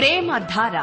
ప్రేమధార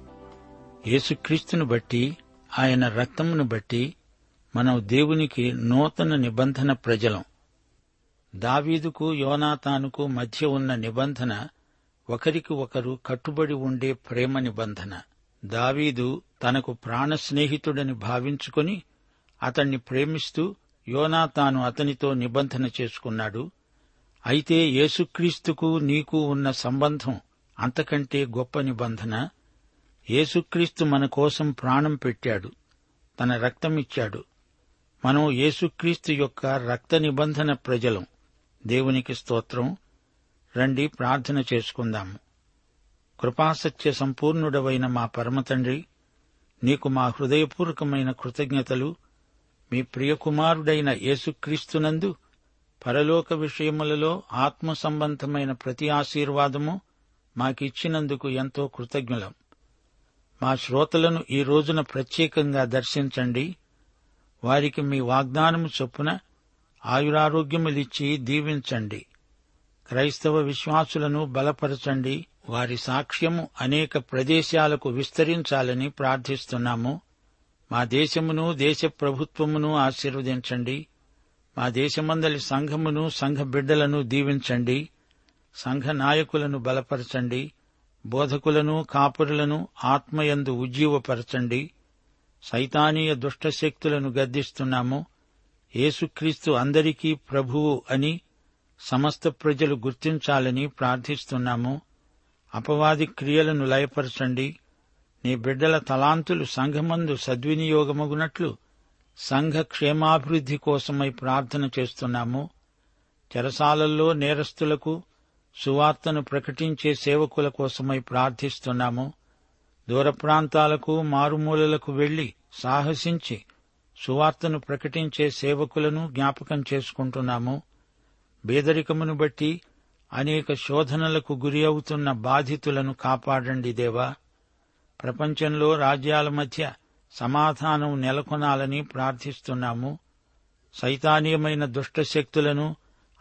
యేసుక్రీస్తును బట్టి, ఆయన రక్తమును బట్టి మనం దేవునికి నూతన నిబంధన ప్రజలం. దావీదుకు యోనాతానుకు మధ్య ఉన్న నిబంధన ఒకరికి ఒకరు కట్టుబడి ఉండే ప్రేమ నిబంధన. దావీదు తనకు ప్రాణ స్నేహితుడని భావించుకుని అతణ్ణి ప్రేమిస్తూ యోనాతాను అతనితో నిబంధన చేసుకున్నాడు. అయితే యేసుక్రీస్తుకు నీకు ఉన్న సంబంధం అంతకంటే గొప్ప నిబంధన. యేసుక్రీస్తు మన కోసం ప్రాణం పెట్టాడు, తన రక్తమిచ్చాడు. మనం యేసుక్రీస్తు యొక్క రక్త నిబంధన ప్రజలం. దేవునికి స్తోత్రం. రండి ప్రార్థన చేసుకుందాము. కృపాసత్య సంపూర్ణుడవైన మా పరమతండ్రి, నీకు మా హృదయపూర్వకమైన కృతజ్ఞతలు. మీ ప్రియకుమారుడైన యేసుక్రీస్తునందు పరలోక విషయములలో ఆత్మ సంబంధమైన ప్రతి ఆశీర్వాదము మాకిచ్చినందుకు ఎంతో కృతజ్ఞులం. మా శ్రోతలను ఈ రోజున ప్రత్యేకంగా దర్శించండి. వారికి మీ వాగ్దానము చొప్పున ఆయురారోగ్యములిచ్చి దీవించండి. క్రైస్తవ విశ్వాసులను బలపరచండి. వారి సాక్ష్యము అనేక ప్రదేశాలకు విస్తరించాలని ప్రార్థిస్తున్నాము. మా దేశమును, దేశ ప్రభుత్వమును ఆశీర్వదించండి. మా దేశమందలి సంఘమును, సంఘ బిడ్డలను దీవించండి. సంఘ నాయకులను బలపరచండి. బోధకులను, కాపురులను ఆత్మయందు ఉజ్జీవపరచండి. సైతానీయ దుష్టశక్తులను గద్దిస్తున్నాము. యేసుక్రీస్తు అందరికీ ప్రభువు అని సమస్త ప్రజలు గుర్తించాలని ప్రార్థిస్తున్నాము. అపవాది క్రియలను లయపరచండి. నీ బిడ్డల తలాంతులు సంఘమందు సద్వినియోగమగునట్లు సంఘ క్షేమాభివృద్ధి కోసమై ప్రార్థన చేస్తున్నాము. చెరసాలల్లో నేరస్తులకు, సువార్తను ప్రకటించే సేవకుల కోసమై ప్రార్థిస్తున్నాము. దూర ప్రాంతాలకు, మారుమూలలకు వెళ్లి సాహసించి సువార్తను ప్రకటించే సేవకులను జ్ఞాపకం చేసుకుంటున్నాము. బేదరికమును బట్టి అనేక శోధనలకు గురి అవుతున్న బాధితులను కాపాడండి దేవా. ప్రపంచంలో రాజ్యాల మధ్య సమాధానం నెలకొనాలని ప్రార్థిస్తున్నాము. సైతానీయమైన దుష్టశక్తులను,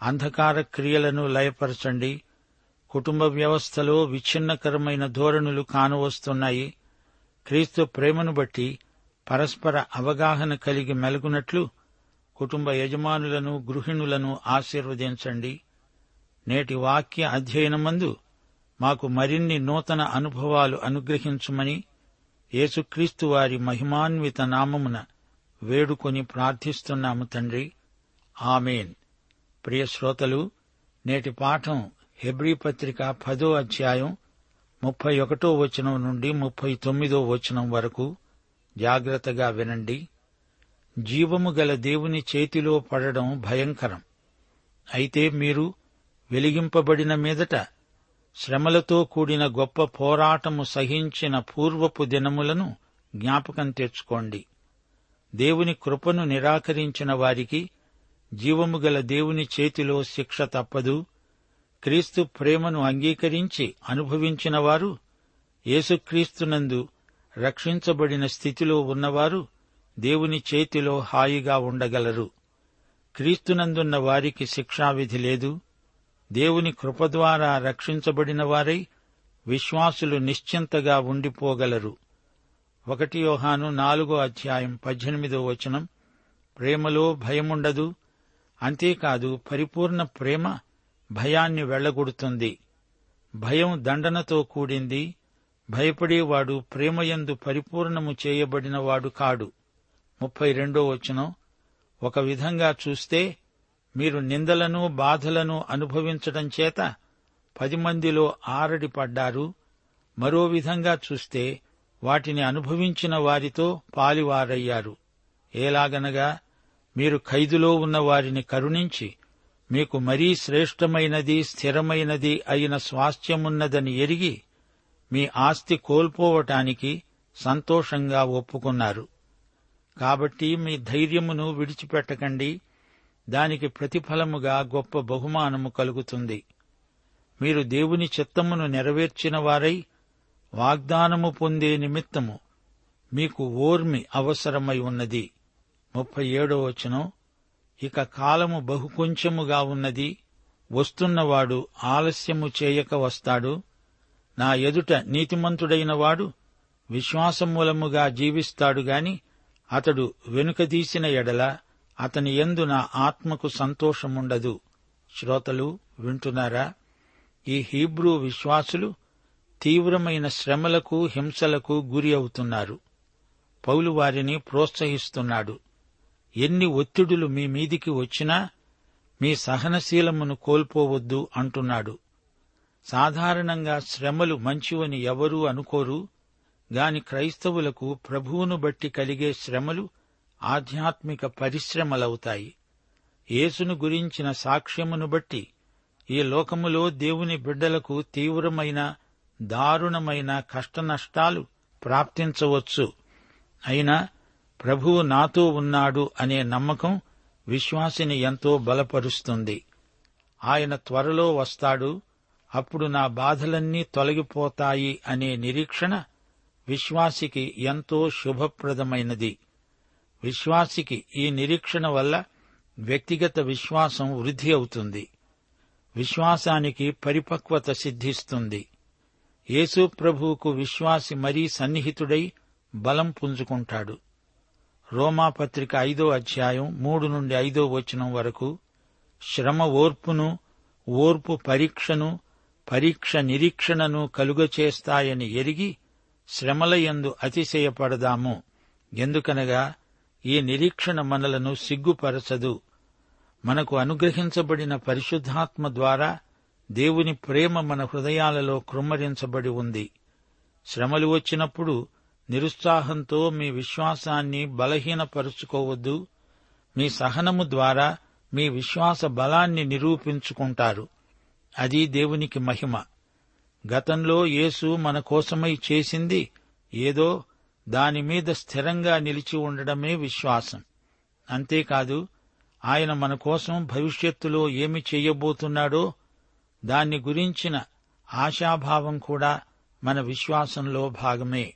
అంధకార క్రియలను లయపరచండి. కుటుంబ వ్యవస్థలో విచ్ఛిన్నకరమైన ధోరణులు కానవస్తున్నాయి. క్రీస్తు ప్రేమను బట్టి పరస్పర అవగాహన కలిగి మెలుగునట్లు కుటుంబ యజమానులను, గృహిణులను ఆశీర్వదించండి. నేటి వాక్య అధ్యయనమందు మాకు మరిన్ని నూతన అనుభవాలు అనుగ్రహించుమని యేసుక్రీస్తు వారి మహిమాన్విత నామమున వేడుకొని ప్రార్థిస్తున్నాము తండ్రి. ఆమేన్. ప్రియ శ్రోతలు, నేటి పాఠం హెబ్రీ పత్రిక 10వ అధ్యాయం 31వ వచనం నుండి 39వ వచనం వరకు జాగ్రత్తగా వినండి. జీవము గల దేవుని చేతిలో పడడం భయంకరం. అయితే మీరు వెలిగింపబడిన మీదట శ్రమలతో కూడిన గొప్ప పోరాటము సహించిన పూర్వపు దినములను జ్ఞాపకం తెచ్చుకోండి. దేవుని కృపను నిరాకరించిన వారికి జీవము గల దేవుని చేతిలో శిక్ష తప్పదు. క్రీస్తు ప్రేమను అంగీకరించి అనుభవించిన వారు, యేసుక్రీస్తునందు రక్షించబడిన స్థితిలో ఉన్నవారు దేవుని చేతిలో హాయిగా ఉండగలరు. క్రీస్తునందున్న వారికి శిక్షావిధి లేదు. దేవుని కృప ద్వారా రక్షించబడిన వారై విశ్వాసులు నిశ్చింతగా ఉండిపోగలరు. 1 యోహాను 4వ అధ్యాయం 18వ వచనం ప్రేమలో భయముండదు. అంతేకాదు, పరిపూర్ణ ప్రేమ భయాన్ని వెళ్లగొడుతుంది. భయం దండనతో కూడింది. భయపడేవాడు ప్రేమయందు పరిపూర్ణము చేయబడినవాడు కాడు. 32వ వచనం. ఒక విధంగా చూస్తే మీరు నిందలను బాధలను అనుభవించటం చేత 10 మందిలో ఆరడి పడ్డారు. మరో విధంగా చూస్తే వాటిని అనుభవించిన వారితో పాలివారయ్యారు. ఏలాగనగా మీరు ఖైదులో ఉన్న వారిని కరుణించి మీకు మరీ శ్రేష్టమైనది స్థిరమైనది అయిన స్వాస్థ్యమున్నదని ఎరిగి మీ ఆస్తి కోల్పోవటానికి సంతోషంగా ఒప్పుకున్నారు. కాబట్టి మీ ధైర్యమును విడిచిపెట్టకండి, దానికి ప్రతిఫలముగా గొప్ప బహుమానము కలుగుతుంది. మీరు దేవుని చిత్తమును నెరవేర్చిన వారై వాగ్దానము పొందే నిమిత్తము మీకు ఓర్మి అవసరమై ఉన్నది. 37వ వచనం. ఇక కాలము బహుకొంచెముగా ఉన్నది, వస్తున్నవాడు ఆలస్యము చేయక వస్తాడు. నా ఎదుట నీతిమంతుడైన వాడు విశ్వాసమూలముగా జీవిస్తాడు గాని అతడు వెనుకదీసిన ఎడల అతని యందు నా ఆత్మకు సంతోషముండదు. శ్రోతలు వింటున్నారా? ఈ హీబ్రూ విశ్వాసులు తీవ్రమైన శ్రమలకు హింసలకు గురి అవుతున్నారు. పౌలు వారిని ప్రోత్సహిస్తున్నాడు. ఎన్ని ఒత్తిడులు మీ మీదికి వచ్చినా మీ సహనశీలమును కోల్పోవద్దు అంటున్నాడు. సాధారణంగా శ్రమలు మంచివని ఎవరూ అనుకోరు గాని క్రైస్తవులకు ప్రభువును బట్టి కలిగే శ్రమలు ఆధ్యాత్మిక పరిశ్రమలవుతాయి. యేసును గురించిన సాక్ష్యమును బట్టి ఈ లోకములో దేవుని బిడ్డలకు తీవ్రమైన దారుణమైన కష్టనష్టాలు ప్రాప్తించవచ్చు. అయినా ప్రభువు నాతో ఉన్నాడు అనే నమ్మకం విశ్వాసిని ఎంతో బలపరుస్తుంది. ఆయన త్వరలో వస్తాడు, అప్పుడు నా బాధలన్నీ తొలగిపోతాయి అనే నిరీక్షణ విశ్వాసికి ఎంతో శుభప్రదమైనది. విశ్వాసికి ఈ నిరీక్షణ వల్ల వ్యక్తిగత విశ్వాసం వృద్ధి అవుతుంది. విశ్వాసానికి పరిపక్వత సిద్ధిస్తుంది. యేసు ప్రభువుకు విశ్వాసి మరీ సన్నిహితుడై బలం పుంజుకుంటాడు. రోమాపత్రిక 5వ అధ్యాయం 3 నుండి 5వ వచనం వరకు శ్రమ ఓర్పును, ఓర్పు పరీక్షను, పరీక్ష నిరీక్షణను కలుగచేస్తాయని ఎరిగి శ్రమలయందు అతిశయపడదాము. ఎందుకనగా ఈ నిరీక్షణ మనలను సిగ్గుపరచదు. మనకు అనుగ్రహించబడిన పరిశుద్ధాత్మ ద్వారా దేవుని ప్రేమ మన హృదయాలలో కృమ్మరించబడి ఉంది. శ్రమలు వచ్చినప్పుడు నిరుత్సాహంతో మీ విశ్వాసాన్ని బలహీనపరుచుకోవద్దు. మీ సహనము ద్వారా మీ విశ్వాస బలాన్ని నిరూపించుకుంటారు. అది దేవునికి మహిమ. గతంలో యేసు మన కోసమై చేసింది ఏదో దానిమీద స్థిరంగా నిలిచి ఉండడమే విశ్వాసం. అంతేకాదు, ఆయన మన కోసం భవిష్యత్తులో ఏమి చేయబోతున్నాడో దాన్ని గురించిన ఆశాభావం కూడా మన విశ్వాసంలో భాగమే.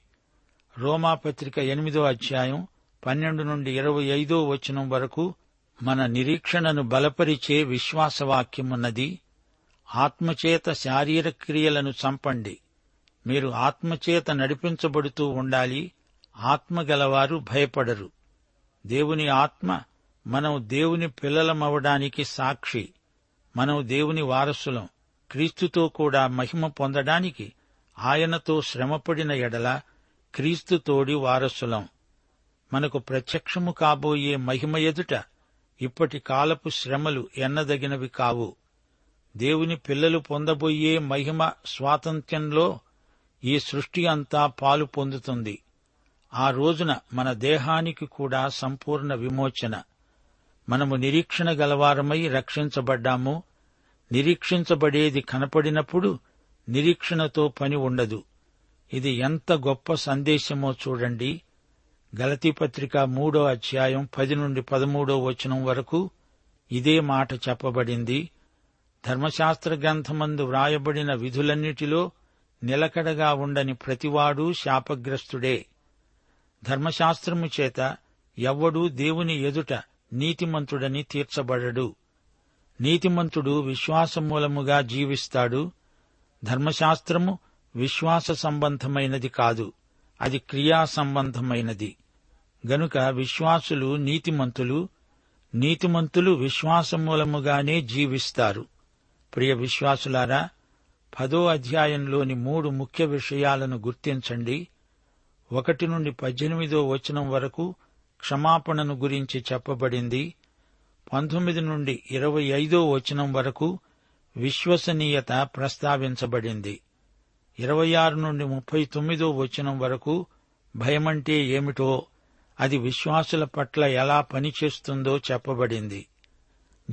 రోమాపత్రిక 8వ అధ్యాయం 12 నుండి 25వ వచనం వరకు మన నిరీక్షణను బలపరిచే విశ్వాసవాక్యమున్నది. ఆత్మచేత శారీరక క్రియలను చంపండి. మీరు ఆత్మచేత నడిపించబడుతూ ఉండాలి. ఆత్మ గలవారు భయపడరు. దేవుని ఆత్మ మనం దేవుని పిల్లలమవడానికి సాక్షి. మనం దేవుని వారసులం. క్రీస్తుతో కూడా మహిమ పొందడానికి ఆయనతో శ్రమపడిన ఎడల క్రీస్తు తోడి వారసులం. మనకు ప్రత్యక్షము కాబోయే మహిమ ఎదుట ఇప్పటి కాలపు శ్రమలు ఎన్నదగినవి కావు. దేవుని పిల్లలు పొందబోయే మహిమ స్వాతంత్ర్యంలో ఈ సృష్టి అంతా పాలు పొందుతుంది. ఆ రోజున మన దేహానికి కూడా సంపూర్ణ విమోచన. మనము నిరీక్షణ గలవారమై రక్షించబడ్డాము. నిరీక్షించబడేది కనపడినప్పుడు నిరీక్షణతో పని ఉండదు. ఇది ఎంత గొప్ప సందేశమో చూడండి. గలతీపత్రిక 3వ అధ్యాయం 10 నుండి 13వ వచనం వరకు ఇదే మాట చెప్పబడింది. ధర్మశాస్త్ర గ్రంథమందు వ్రాయబడిన విధులన్నిటిలో నిలకడగా ఉండని ప్రతివాడూ శాపగ్రస్తుడే. ధర్మశాస్త్రము చేత ఎవ్వడూ దేవుని ఎదుట నీతిమంతుడని తీర్చబడడు. నీతిమంతుడు విశ్వాసమూలముగా జీవిస్తాడు. ధర్మశాస్త్రము విశ్వాస సంబంధమైనది కాదు, అది క్రియా సంబంధమైనది. గనుక విశ్వాసులు నీతిమంతులు. నీతిమంతులు విశ్వాసమూలముగానే జీవిస్తారు. ప్రియ విశ్వాసులారా, 10వ అధ్యాయంలోని 3 ముఖ్య విషయాలను గుర్తించండి. 1 నుండి 18వ వచనం వరకు క్షమాపణను గురించి చెప్పబడింది. 19 నుండి 25వ వచనం వరకు విశ్వసనీయత ప్రస్తావించబడింది. 26 నుండి 39వ వచనం వరకు భయమంటే ఏమిటో, అది విశ్వాసుల పట్ల ఎలా పనిచేస్తుందో చెప్పబడింది.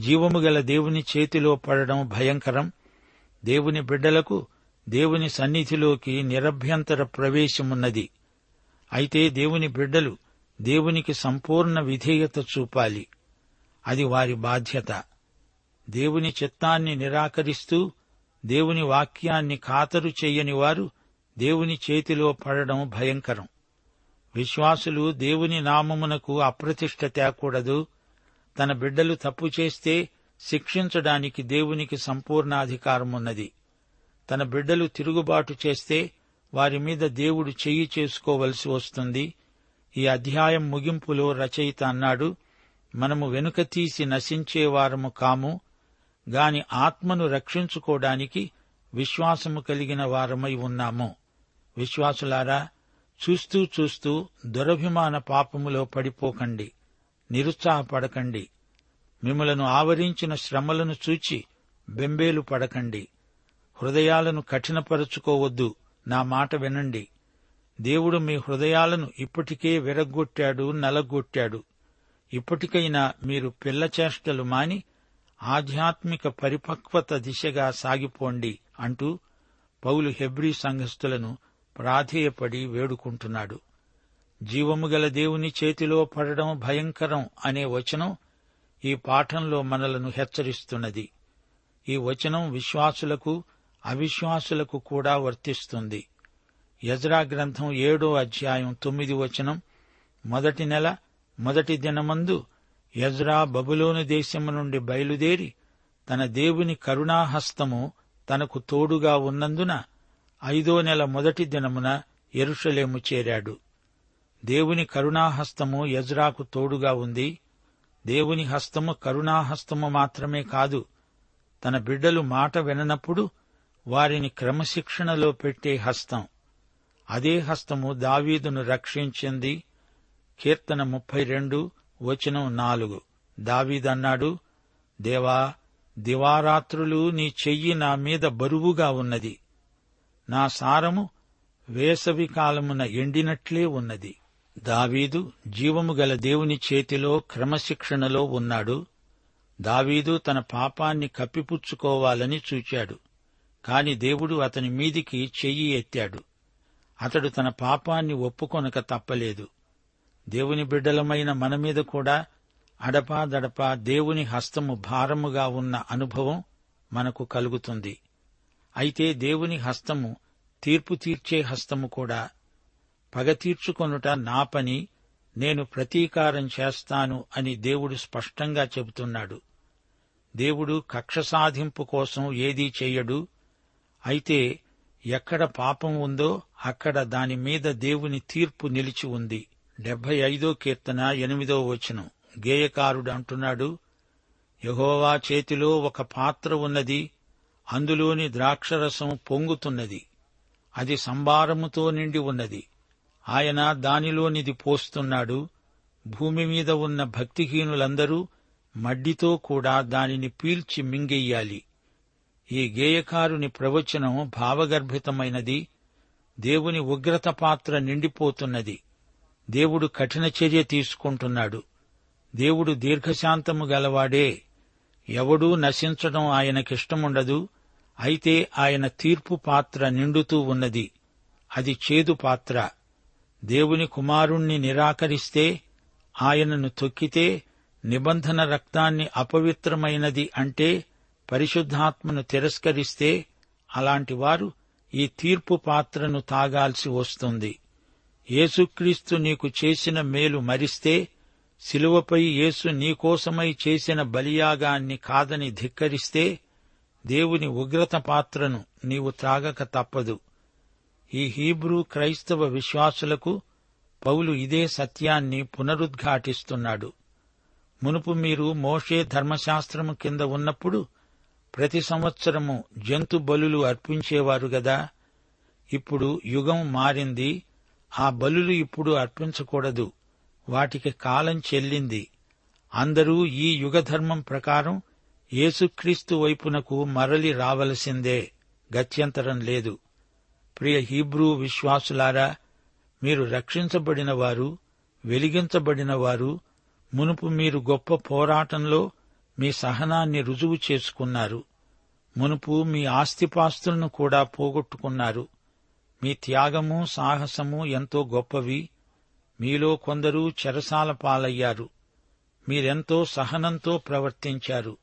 జీవము గల దేవుని చేతిలో పడడం భయంకరం. దేవుని బిడ్డలకు దేవుని సన్నిధిలోకి నిరభ్యంతర ప్రవేశమున్నది. అయితే దేవుని బిడ్డలు దేవునికి సంపూర్ణ విధేయత చూపాలి. అది వారి బాధ్యత. దేవుని చిత్తాన్ని నిరాకరిస్తూ దేవుని వాక్యాన్ని ఖాతరు చేయని వారు దేవుని చేతిలో పడడం భయంకరం. విశ్వాసులు దేవుని నామమునకు అప్రతిష్ఠ తేకూడదు. తన బిడ్డలు తప్పు చేస్తే శిక్షించడానికి దేవునికి సంపూర్ణ అధికారమున్నది. తన బిడ్డలు తిరుగుబాటు చేస్తే వారి మీద దేవుడు చెయ్యి చేసుకోవలసి వస్తుంది. ఈ అధ్యాయం ముగింపులో రచయిత అన్నాడు, మనము వెనుక తీసి నశించేవారము కాము గాని ఆత్మను రక్షించుకోవడానికి విశ్వాసము కలిగిన వారమై ఉన్నాము. విశ్వాసులారా, చూస్తూ చూస్తూ దురభిమాన పాపములో పడిపోకండి, నిరుత్సాహపడకండి. మిమ్మలను ఆవరించిన శ్రమలను చూచి బెంబేలు పడకండి. హృదయాలను కఠినపరచుకోవద్దు. నా మాట వినండి. దేవుడు మీ హృదయాలను ఇప్పటికే విరగ్గొట్టాడు, నలగొట్టాడు. ఇప్పటికైనా మీరు పిల్లచేష్టలు మాని ఆధ్యాత్మిక పరిపక్వత దిశగా సాగిపోండి అంటూ పౌలు హెబ్రీ సంఘస్థులను ప్రాధేయపడి వేడుకుంటున్నాడు. జీవము గల దేవుని చేతిలో పడడం భయంకరం అనే వచనం ఈ పాఠంలో మనలను హెచ్చరిస్తున్నది. ఈ వచనం విశ్వాసులకు అవిశ్వాసులకు కూడా వర్తిస్తుంది. యెజ్రా గ్రంథం 7వ అధ్యాయం 9వ వచనం, మొదటి నెల మొదటి దినమందు యెజ్రా బబులోను దేశము నుండి బయలుదేరి తన దేవుని కరుణాహస్తము తనకు తోడుగా ఉన్నందున 5వ నెల మొదటి దినమున యెరూషలేము చేరాడు. దేవుని కరుణాహస్తము యెజ్రాకు తోడుగా ఉంది. దేవుని హస్తము కరుణాహస్తము మాత్రమే కాదు, తన బిడ్డలు మాట విననప్పుడు వారిని క్రమశిక్షణలో పెట్టే హస్తం. అదే హస్తము దావీదును రక్షించింది. కీర్తన 32:4 దావీదన్నాడు, దేవా, దివారాత్రులు నీ చెయ్యి నా మీద బరువుగా ఉన్నది. నా సారము వేసవి కాలమున ఎండినట్లే ఉన్నది. దావీదు జీవము గల దేవుని చేతిలో క్రమశిక్షణలో ఉన్నాడు. దావీదు తన పాపాన్ని కప్పిపుచ్చుకోవాలని చూచాడు. కాని దేవుడు అతని మీదికి చెయ్యి ఎత్తాడు. అతడు తన పాపాన్ని ఒప్పుకొనక తప్పలేదు. దేవుని బిడ్డలమైన మనమీద కూడా అడపాదడపా దేవుని హస్తము భారముగా ఉన్న అనుభవం మనకు కలుగుతుంది. అయితే దేవుని హస్తము తీర్పు తీర్చే హస్తము కూడా. పగ తీర్చుకొనుట నా పని, నేను ప్రతీకారం చేస్తాను అని దేవుడు స్పష్టంగా చెబుతున్నాడు. దేవుడు కక్ష సాధింపు కోసం ఏదీ చెయ్యడు. అయితే ఎక్కడ పాపం ఉందో అక్కడ దానిమీద దేవుని తీర్పు నిలిచి ఉంది. 75వ కీర్తన 8వ వచనం గేయకారుడు అంటున్నాడు, యెహోవా చేతిలో ఒక పాత్ర ఉన్నది, అందులోని ద్రాక్షరసం పొంగుతున్నది, అది సంభారముతో నిండి ఉన్నది. ఆయన దానిలోనిది పోస్తున్నాడు. భూమి మీద ఉన్న భక్తిహీనులందరూ మడ్డితో కూడా దానిని పీల్చి మింగెయ్యాలి. ఈ గేయకారుని ప్రవచనం భావగర్భితమైనది. దేవుని ఉగ్రత పాత్ర నిండిపోతున్నది. దేవుడు కఠిన చర్య తీసుకుంటున్నాడు. దేవుడు దీర్ఘశాంతము గలవాడే. ఎవడూ నశించడం ఆయనకిష్టముండదు. అయితే ఆయన తీర్పు పాత్ర నిండుతూ ఉన్నది. అది చేదు పాత్ర. దేవుని కుమారుణ్ణి నిరాకరిస్తే, ఆయనను తొక్కితే, నిబంధన రక్తాన్ని అపవిత్రమైనది అంటే పరిశుద్ధాత్మను తిరస్కరిస్తే అలాంటివారు ఈ తీర్పు పాత్రను తాగాల్సి వస్తుంది. యేసుక్రీస్తు నీకు చేసిన మేలు మరిస్తే, శిలువపై యేసు నీకోసమై చేసిన బలియాగాన్ని కాదని ధిక్కరిస్తే, దేవుని ఉగ్రత పాత్రను నీవు త్రాగక తప్పదు. ఈ హీబ్రూ క్రైస్తవ విశ్వాసులకు పౌలు ఇదే సత్యాన్ని పునరుద్ఘాటిస్తున్నాడు. మునుపు మీరు మోషే ధర్మశాస్త్రము కింద ఉన్నప్పుడు ప్రతి సంవత్సరము జంతు బలులు అర్పించేవారు గదా. ఇప్పుడు యుగం మారింది. ఆ బలులు ఇప్పుడు అర్పించకూడదు. వాటికి కాలం చెల్లింది. అందరూ ఈ యుగధర్మం ప్రకారం యేసుక్రీస్తు వైపునకు మరలి రావలసిందే, గత్యంతరం లేదు. ప్రియ హీబ్రూ విశ్వాసులారా, మీరు రక్షించబడినవారు, వెలిగించబడినవారు. మునుపు మీరు గొప్ప పోరాటంలో మీ సహనాన్ని రుజువు చేసుకున్నారు. మునుపు మీ ఆస్తిపాస్తులను కూడా పోగొట్టుకున్నారు. మీ త్యాగము, సాహసము ఎంతో గొప్పవి. మీలో కొందరు చెరసాల పాలయ్యారు. మీరెంతో సహనంతో ప్రవర్తించారు.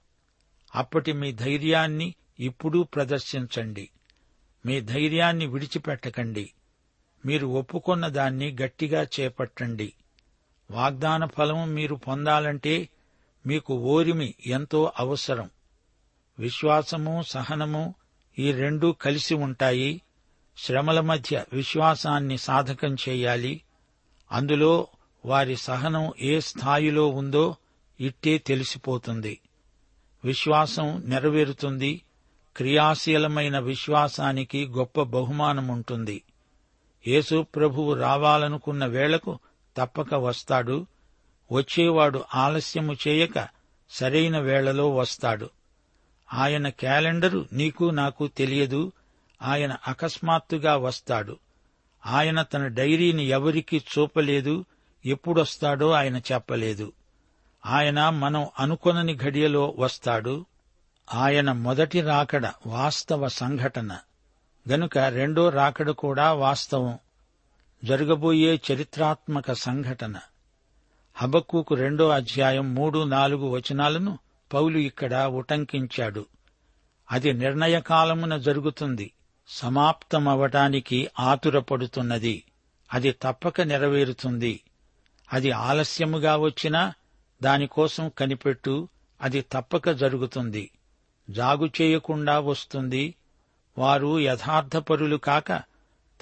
అప్పటి మీ ధైర్యాన్ని ఇప్పుడు ప్రదర్శించండి. మీ ధైర్యాన్ని విడిచిపెట్టకండి. మీరు ఒప్పుకున్న దాన్ని గట్టిగా చేపట్టండి. వాగ్దాన ఫలము మీరు పొందాలంటే మీకు ఓరిమి ఎంతో అవసరం. విశ్వాసము, సహనము ఈ రెండూ కలిసి ఉంటాయి. శ్రమల మధ్య విశ్వాసాన్ని సాధకం చేయాలి. అందులో వారి సహనం ఏ స్థాయిలో ఉందో ఇట్టే తెలిసిపోతుంది. విశ్వాసం నెరవేరుతుంది. క్రియాశీలమైన విశ్వాసానికి గొప్ప బహుమానముంటుంది. యేసు ప్రభువు రావాలనుకున్న వేళకు తప్పక వస్తాడు. వచ్చేవాడు ఆలస్యము చేయక సరైన వేళలో వస్తాడు. ఆయన క్యాలెండరు నీకు నాకు తెలియదు. ఆయన అకస్మాత్తుగా వస్తాడు. ఆయన తన డైరీని ఎవరికీ చూపలేదు. ఎప్పుడొస్తాడో ఆయన చెప్పలేదు. ఆయన మనం అనుకొనని ఘడియలో వస్తాడు. ఆయన మొదటి రాకడ వాస్తవ సంఘటన గనుక రెండో రాకడ కూడా వాస్తవం, జరగబోయే చరిత్రాత్మక సంఘటన. హబక్కూకు 2:2, 3, 4 వచనాలను పౌలు ఇక్కడ ఉటంకించాడు. అది నిర్ణయకాలమున జరుగుతుంది, సమాప్తమవటానికి ఆతురపడుతున్నది, అది తప్పక నెరవేరుతుంది. అది ఆలస్యముగా వచ్చినా దానికోసం కనిపెట్టు, అది తప్పక జరుగుతుంది. జాగు చేయకుండా వస్తుంది. వారు యథార్థపరులు కాక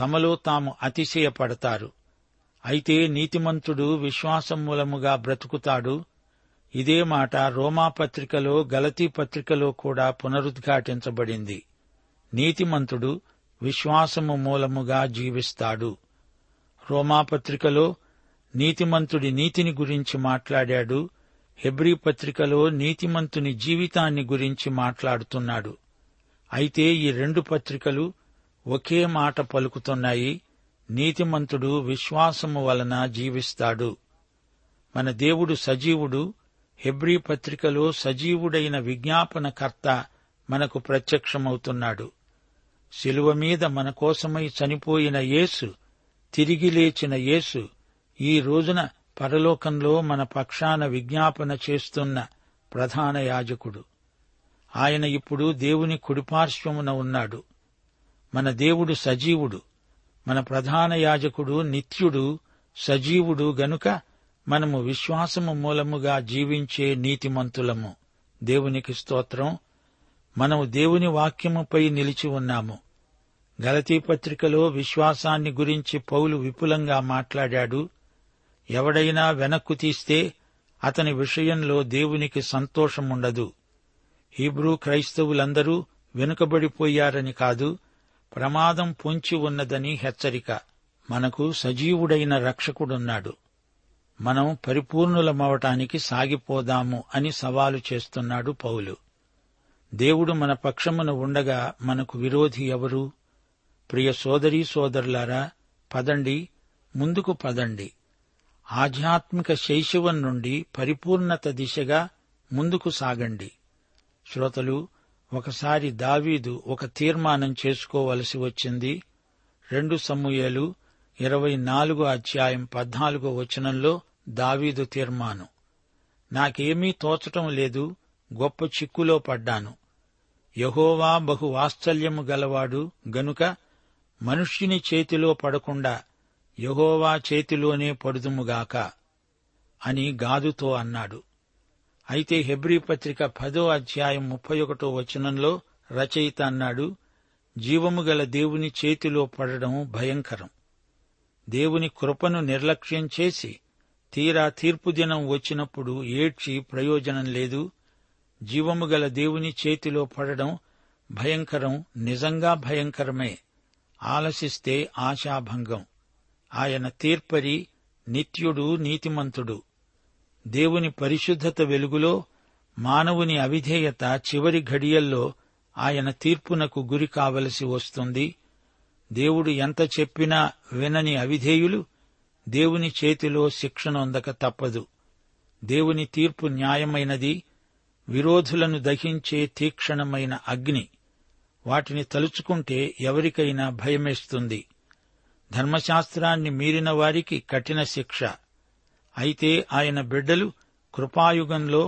తమలో తాము అతిశయపడతారు. అయితే నీతిమంతుడు విశ్వాసం మూలముగా బ్రతుకుతాడు. ఇదే మాట రోమాపత్రికలో, గలతీ పత్రికలో కూడా పునరుద్ఘాటించబడింది. నీతిమంతుడు విశ్వాసము మూలముగా జీవిస్తాడు. రోమాపత్రికలో నీతిమంతుడి నీతిని గురించి మాట్లాడాడు. హెబ్రీ పత్రికలో నీతిమంతుని జీవితాన్ని గురించి మాట్లాడుతున్నాడు. అయితే ఈ రెండు పత్రికలు ఒకే మాట పలుకుతున్నాయి. నీతిమంతుడు విశ్వాసము వలన జీవిస్తాడు. మన దేవుడు సజీవుడు. హెబ్రీ పత్రికలో సజీవుడైన విజ్ఞాపనకర్త మనకు ప్రత్యక్షమవుతున్నాడు. శిలువ మీద మన కోసమై చనిపోయిన యేసు, తిరిగి లేచిన యేసు ఈ రోజున పరలోకంలో మన పక్షాన విజ్ఞాపన చేస్తున్న ప్రధాన యాజకుడు. ఆయన ఇప్పుడు దేవుని కుడిపార్శ్వమున ఉన్నాడు. మన దేవుడు సజీవుడు. మన ప్రధాన యాజకుడు నిత్యుడు, సజీవుడు గనుక మనము విశ్వాసము మూలముగా జీవించే నీతిమంతులము. దేవునికి స్తోత్రం. మనము దేవుని వాక్యముపై నిలిచి ఉన్నాము. గలతీ పత్రికలో విశ్వాసాన్ని గురించి పౌలు విపులంగా మాట్లాడాడు. ఎవడైనా వెనక్కు తీస్తే అతని విషయంలో దేవునికి సంతోషముండదు. హీబ్రూ క్రైస్తవులందరూ వెనుకబడిపోయారని కాదు, ప్రమాదం పొంచి ఉన్నదని హెచ్చరిక. మనకు సజీవుడైన రక్షకుడున్నాడు. మనం పరిపూర్ణులమవటానికి సాగిపోదాము అని సవాలు చేస్తున్నాడు పౌలు. దేవుడు మన పక్షమున ఉండగా మనకు విరోధి ఎవరు? ప్రియ సోదరీ సోదరులారా, పదండి, ముందుకు పదండి. ఆధ్యాత్మిక శైశవం నుండి పరిపూర్ణత దిశగా ముందుకు సాగండి. శ్రోతలు, ఒకసారి దావీదు ఒక తీర్మానం చేసుకోవలసి వచ్చింది. 2 సమూయేలు 24:14 దావీదు తీర్మానం. నాకేమీ తోచటం లేదు, గొప్ప చిక్కులో పడ్డాను. యెహోవా బహు వాత్సల్యము గలవాడు గనుక మనుష్యుని చేతిలో పడకుండా యెహోవా చేతిలోనే పడుదుముగాక అని గాదుతో అన్నాడు. అయితే హెబ్రీ పత్రిక 10:31 రచయిత అన్నాడు, జీవము గల దేవుని చేతిలో పడడం భయంకరం. దేవుని కృపను నిర్లక్ష్యం చేసి తీరా తీర్పు దినం వచ్చినప్పుడు ఏడ్చి ప్రయోజనం లేదు. జీవము గల దేవుని చేతిలో పడడం భయంకరం, నిజంగా భయంకరమే. ఆలసిస్తే ఆశాభంగం. ఆయన తీర్పరి నిత్యుడు, నీతిమంతుడు. దేవుని పరిశుద్ధత వెలుగులో మానవుని అవిధేయత చివరి ఘడియల్లో ఆయన తీర్పునకు గురి కావలసి వస్తుంది. దేవుడు ఎంత చెప్పినా వినని అవిధేయులు దేవుని చేతిలో శిక్షనొందక తప్పదు. దేవుని తీర్పు న్యాయమైనది, విరోధులను దహించే తీక్షణమైన అగ్ని. వాటిని తలుచుకుంటే ఎవరికైనా భయమేస్తుంది. ధర్మశాస్త్రాన్ని మీరిన వారికి కఠిన శిక్ష. అయితే ఆయన బిడ్డలు కృపాయుగంలో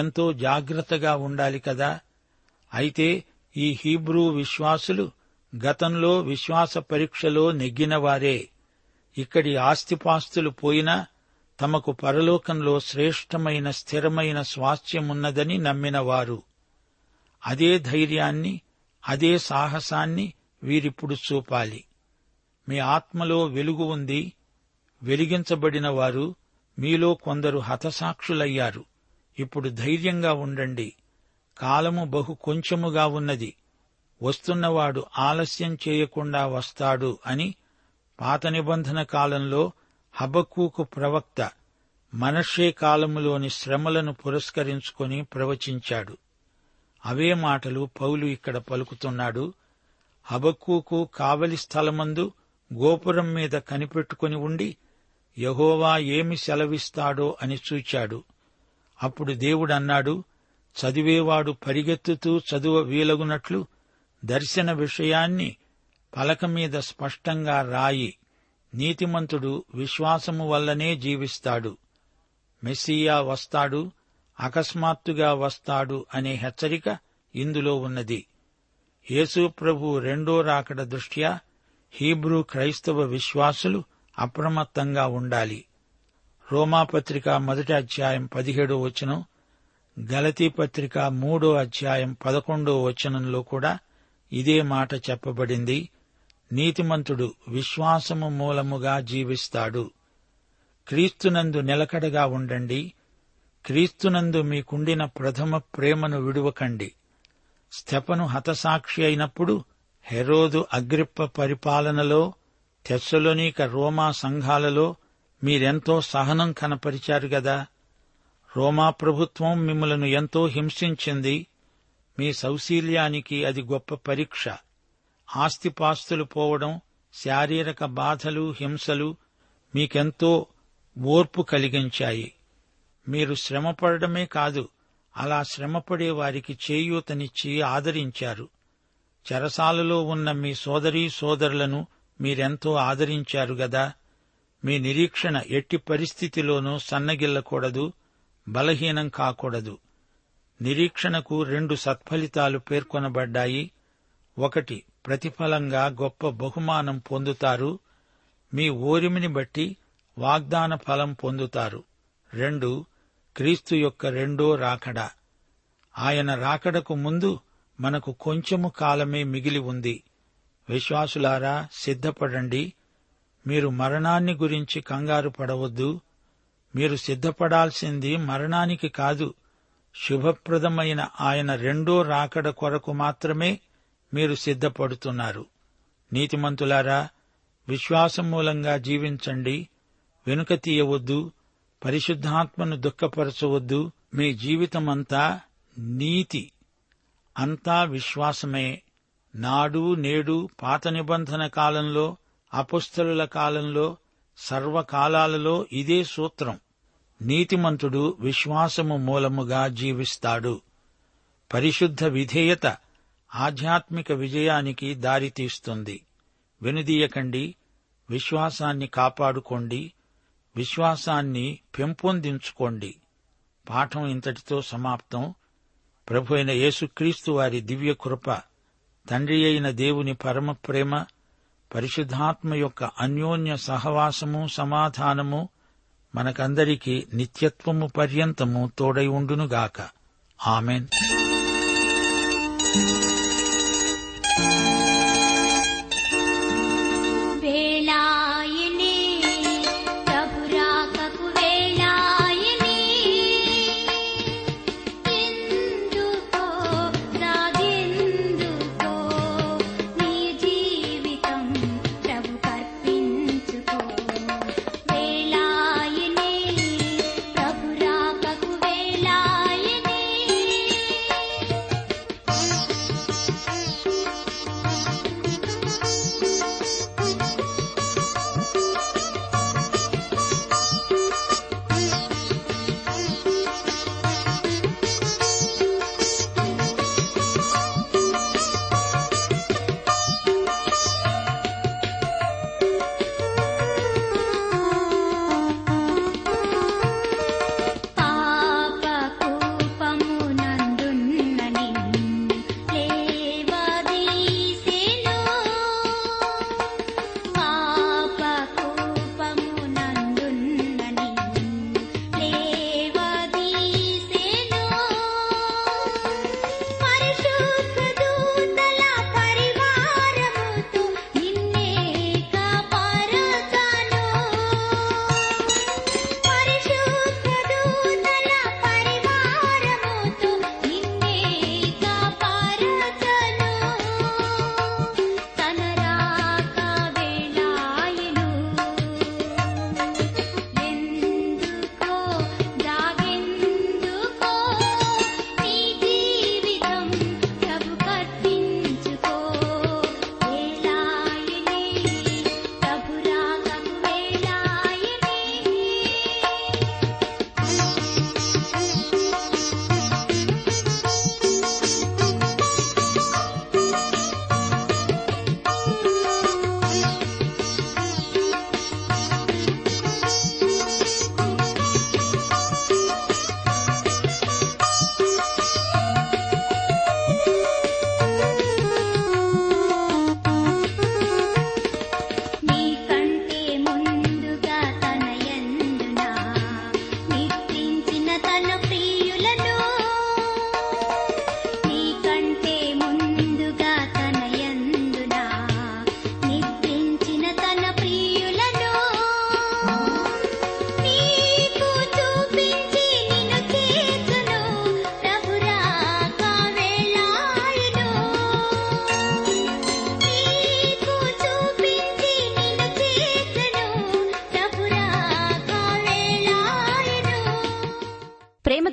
ఎంతో జాగ్రత్తగా ఉండాలి కదా. అయితే ఈ హీబ్రూ విశ్వాసులు గతంలో విశ్వాస పరీక్షలో నెగ్గినవారే. ఇక్కడి ఆస్తిపాస్తులు పోయినా తమకు పరలోకంలో శ్రేష్టమైన స్థిరమైన స్వాస్థ్యమున్నదని నమ్మినవారు. అదే ధైర్యాన్ని, అదే సాహసాన్ని వీరిప్పుడు చూపాలి. మీ ఆత్మలో వెలుగు ఉంది. వెలిగించబడిన వారు మీలో కొందరు హతసాక్షులయ్యారు. ఇప్పుడు ధైర్యంగా ఉండండి. కాలము బహు కొంచెముగా ఉన్నది. వస్తున్నవాడు ఆలస్యం చేయకుండా వస్తాడు అని పాత నిబంధన కాలంలో హబక్కూకు ప్రవక్త మనష్షే కాలములోని శ్రమలను పురస్కరించుకుని ప్రవచించాడు. అవే మాటలు పౌలు ఇక్కడ పలుకుతున్నాడు. హబక్కూకు కావలి స్థలమందు గోపురం మీద కనిపెట్టుకుని ఉండి యెహోవా ఏమి సెలవిస్తాడో అని చూచాడు. అప్పుడు దేవుడన్నాడు, చదివేవాడు పరిగెత్తుతూ చదువ వీలగునట్లు దర్శన విషయాన్ని పలక మీద స్పష్టంగా రాయి. నీతిమంతుడు విశ్వాసము వల్లనే జీవిస్తాడు. మెస్సియా వస్తాడు, అకస్మాత్తుగా వస్తాడు అనే హెచ్చరిక ఇందులో ఉన్నది. యేసు ప్రభు రెండో రాకడ దృష్ట్యా హీబ్రూ క్రైస్తవ విశ్వాసులు అప్రమత్తంగా ఉండాలి. రోమాపత్రిక 1 అధ్యాయం 17వ వచనం, గలతీపత్రిక 3వ అధ్యాయం 11వ వచనంలో కూడా ఇదే మాట చెప్పబడింది. నీతిమంతుడు విశ్వాసము మూలముగా జీవిస్తాడు. క్రీస్తునందు నిలకడగా ఉండండి. క్రీస్తునందు మీకుండిన ప్రథమ ప్రేమను విడువకండి. స్తెపను హతసాక్షి అయినప్పుడు, హెరోదు అగ్రిప్ప పరిపాలనలో, థెస్సలోనిక రోమా సంఘాలలో మీరెంతో సహనం కనపరిచారు గదా. రోమా ప్రభుత్వం మిమ్మలను ఎంతో హింసించింది. మీ సౌశీల్యానికి అది గొప్ప పరీక్ష. ఆస్తిపాస్తులు పోవడం, శారీరక బాధలు, హింసలు మీకెంతో ఓర్పు కలిగించాయి. మీరు శ్రమపడమే కాదు, అలా శ్రమపడే వారికి చేయూతనిచ్చి ఆదరించారు. చెరసాలలో ఉన్న మీ సోదరీ సోదరులను మీరెంతో ఆదరించారు గదా. మీ నిరీక్షణ ఎట్టి పరిస్థితిలోనూ సన్నగిల్లకూడదు, బలహీనం కాకూడదు. నిరీక్షణకు 2 సత్ఫలితాలు పేర్కొనబడ్డాయి. ఒకటి, ప్రతిఫలంగా గొప్ప బహుమానం పొందుతారు. మీ ఓరిమిని బట్టి వాగ్దాన ఫలం పొందుతారు. 2, క్రీస్తు యొక్క రెండో రాకడ. ఆయన రాకడకు ముందు మనకు కొంచెము కాలమే మిగిలి ఉంది. విశ్వాసులారా, సిద్ధపడండి. మీరు మరణాన్ని గురించి కంగారు పడవద్దు. మీరు సిద్ధపడాల్సింది మరణానికి కాదు, శుభప్రదమైన ఆయన రెండో రాకడ కొరకు మాత్రమే మీరు సిద్ధపడుతున్నారు. నీతిమంతులారా, విశ్వాసం మూలంగా జీవించండి. వెనుక తీయవద్దు, పరిశుద్ధాత్మను దుఃఖపరచవద్దు. మీ జీవితమంతా నీతి, అంతా విశ్వాసమే. నాడు నేడు, పాత నిబంధన కాలంలో, అపొస్తలుల కాలంలో, సర్వకాలాలలో ఇదే సూత్రం. నీతిమంతుడు విశ్వాసము మూలముగా జీవిస్తాడు. పరిశుద్ధ విధేయత ఆధ్యాత్మిక విజయానికి దారితీస్తుంది. వెనుదీయకండి. విశ్వాసాన్ని కాపాడుకోండి. విశ్వాసాన్ని పెంపొందించుకోండి. పాఠం ఇంతటితో సమాప్తం. ప్రభువైన యేసుక్రీస్తు వారి దివ్య కృప, తండ్రి అయిన దేవుని పరమ ప్రేమ, పరిశుద్ధాత్మ యొక్క అన్యోన్య సహవాసము, సమాధానము మనకందరికీ నిత్యత్వము పర్యంతము తోడై ఉండునుగాక. ఆమెన్.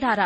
జీవనధార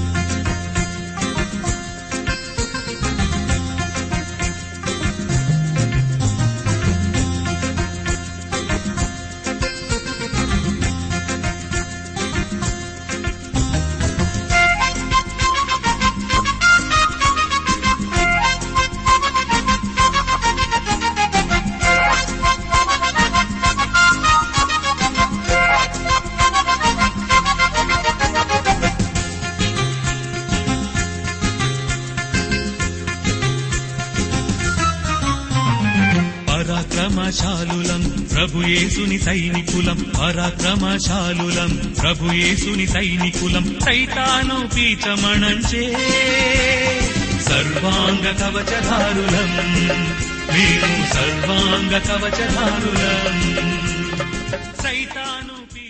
పరాక్రమశాలులం ప్రభుయేసుని సైనికులం, సైతాను పీచమణంచే సర్వాంగ కవచధారులం, మేము సర్వాంగ కవచధారులం, సైతాను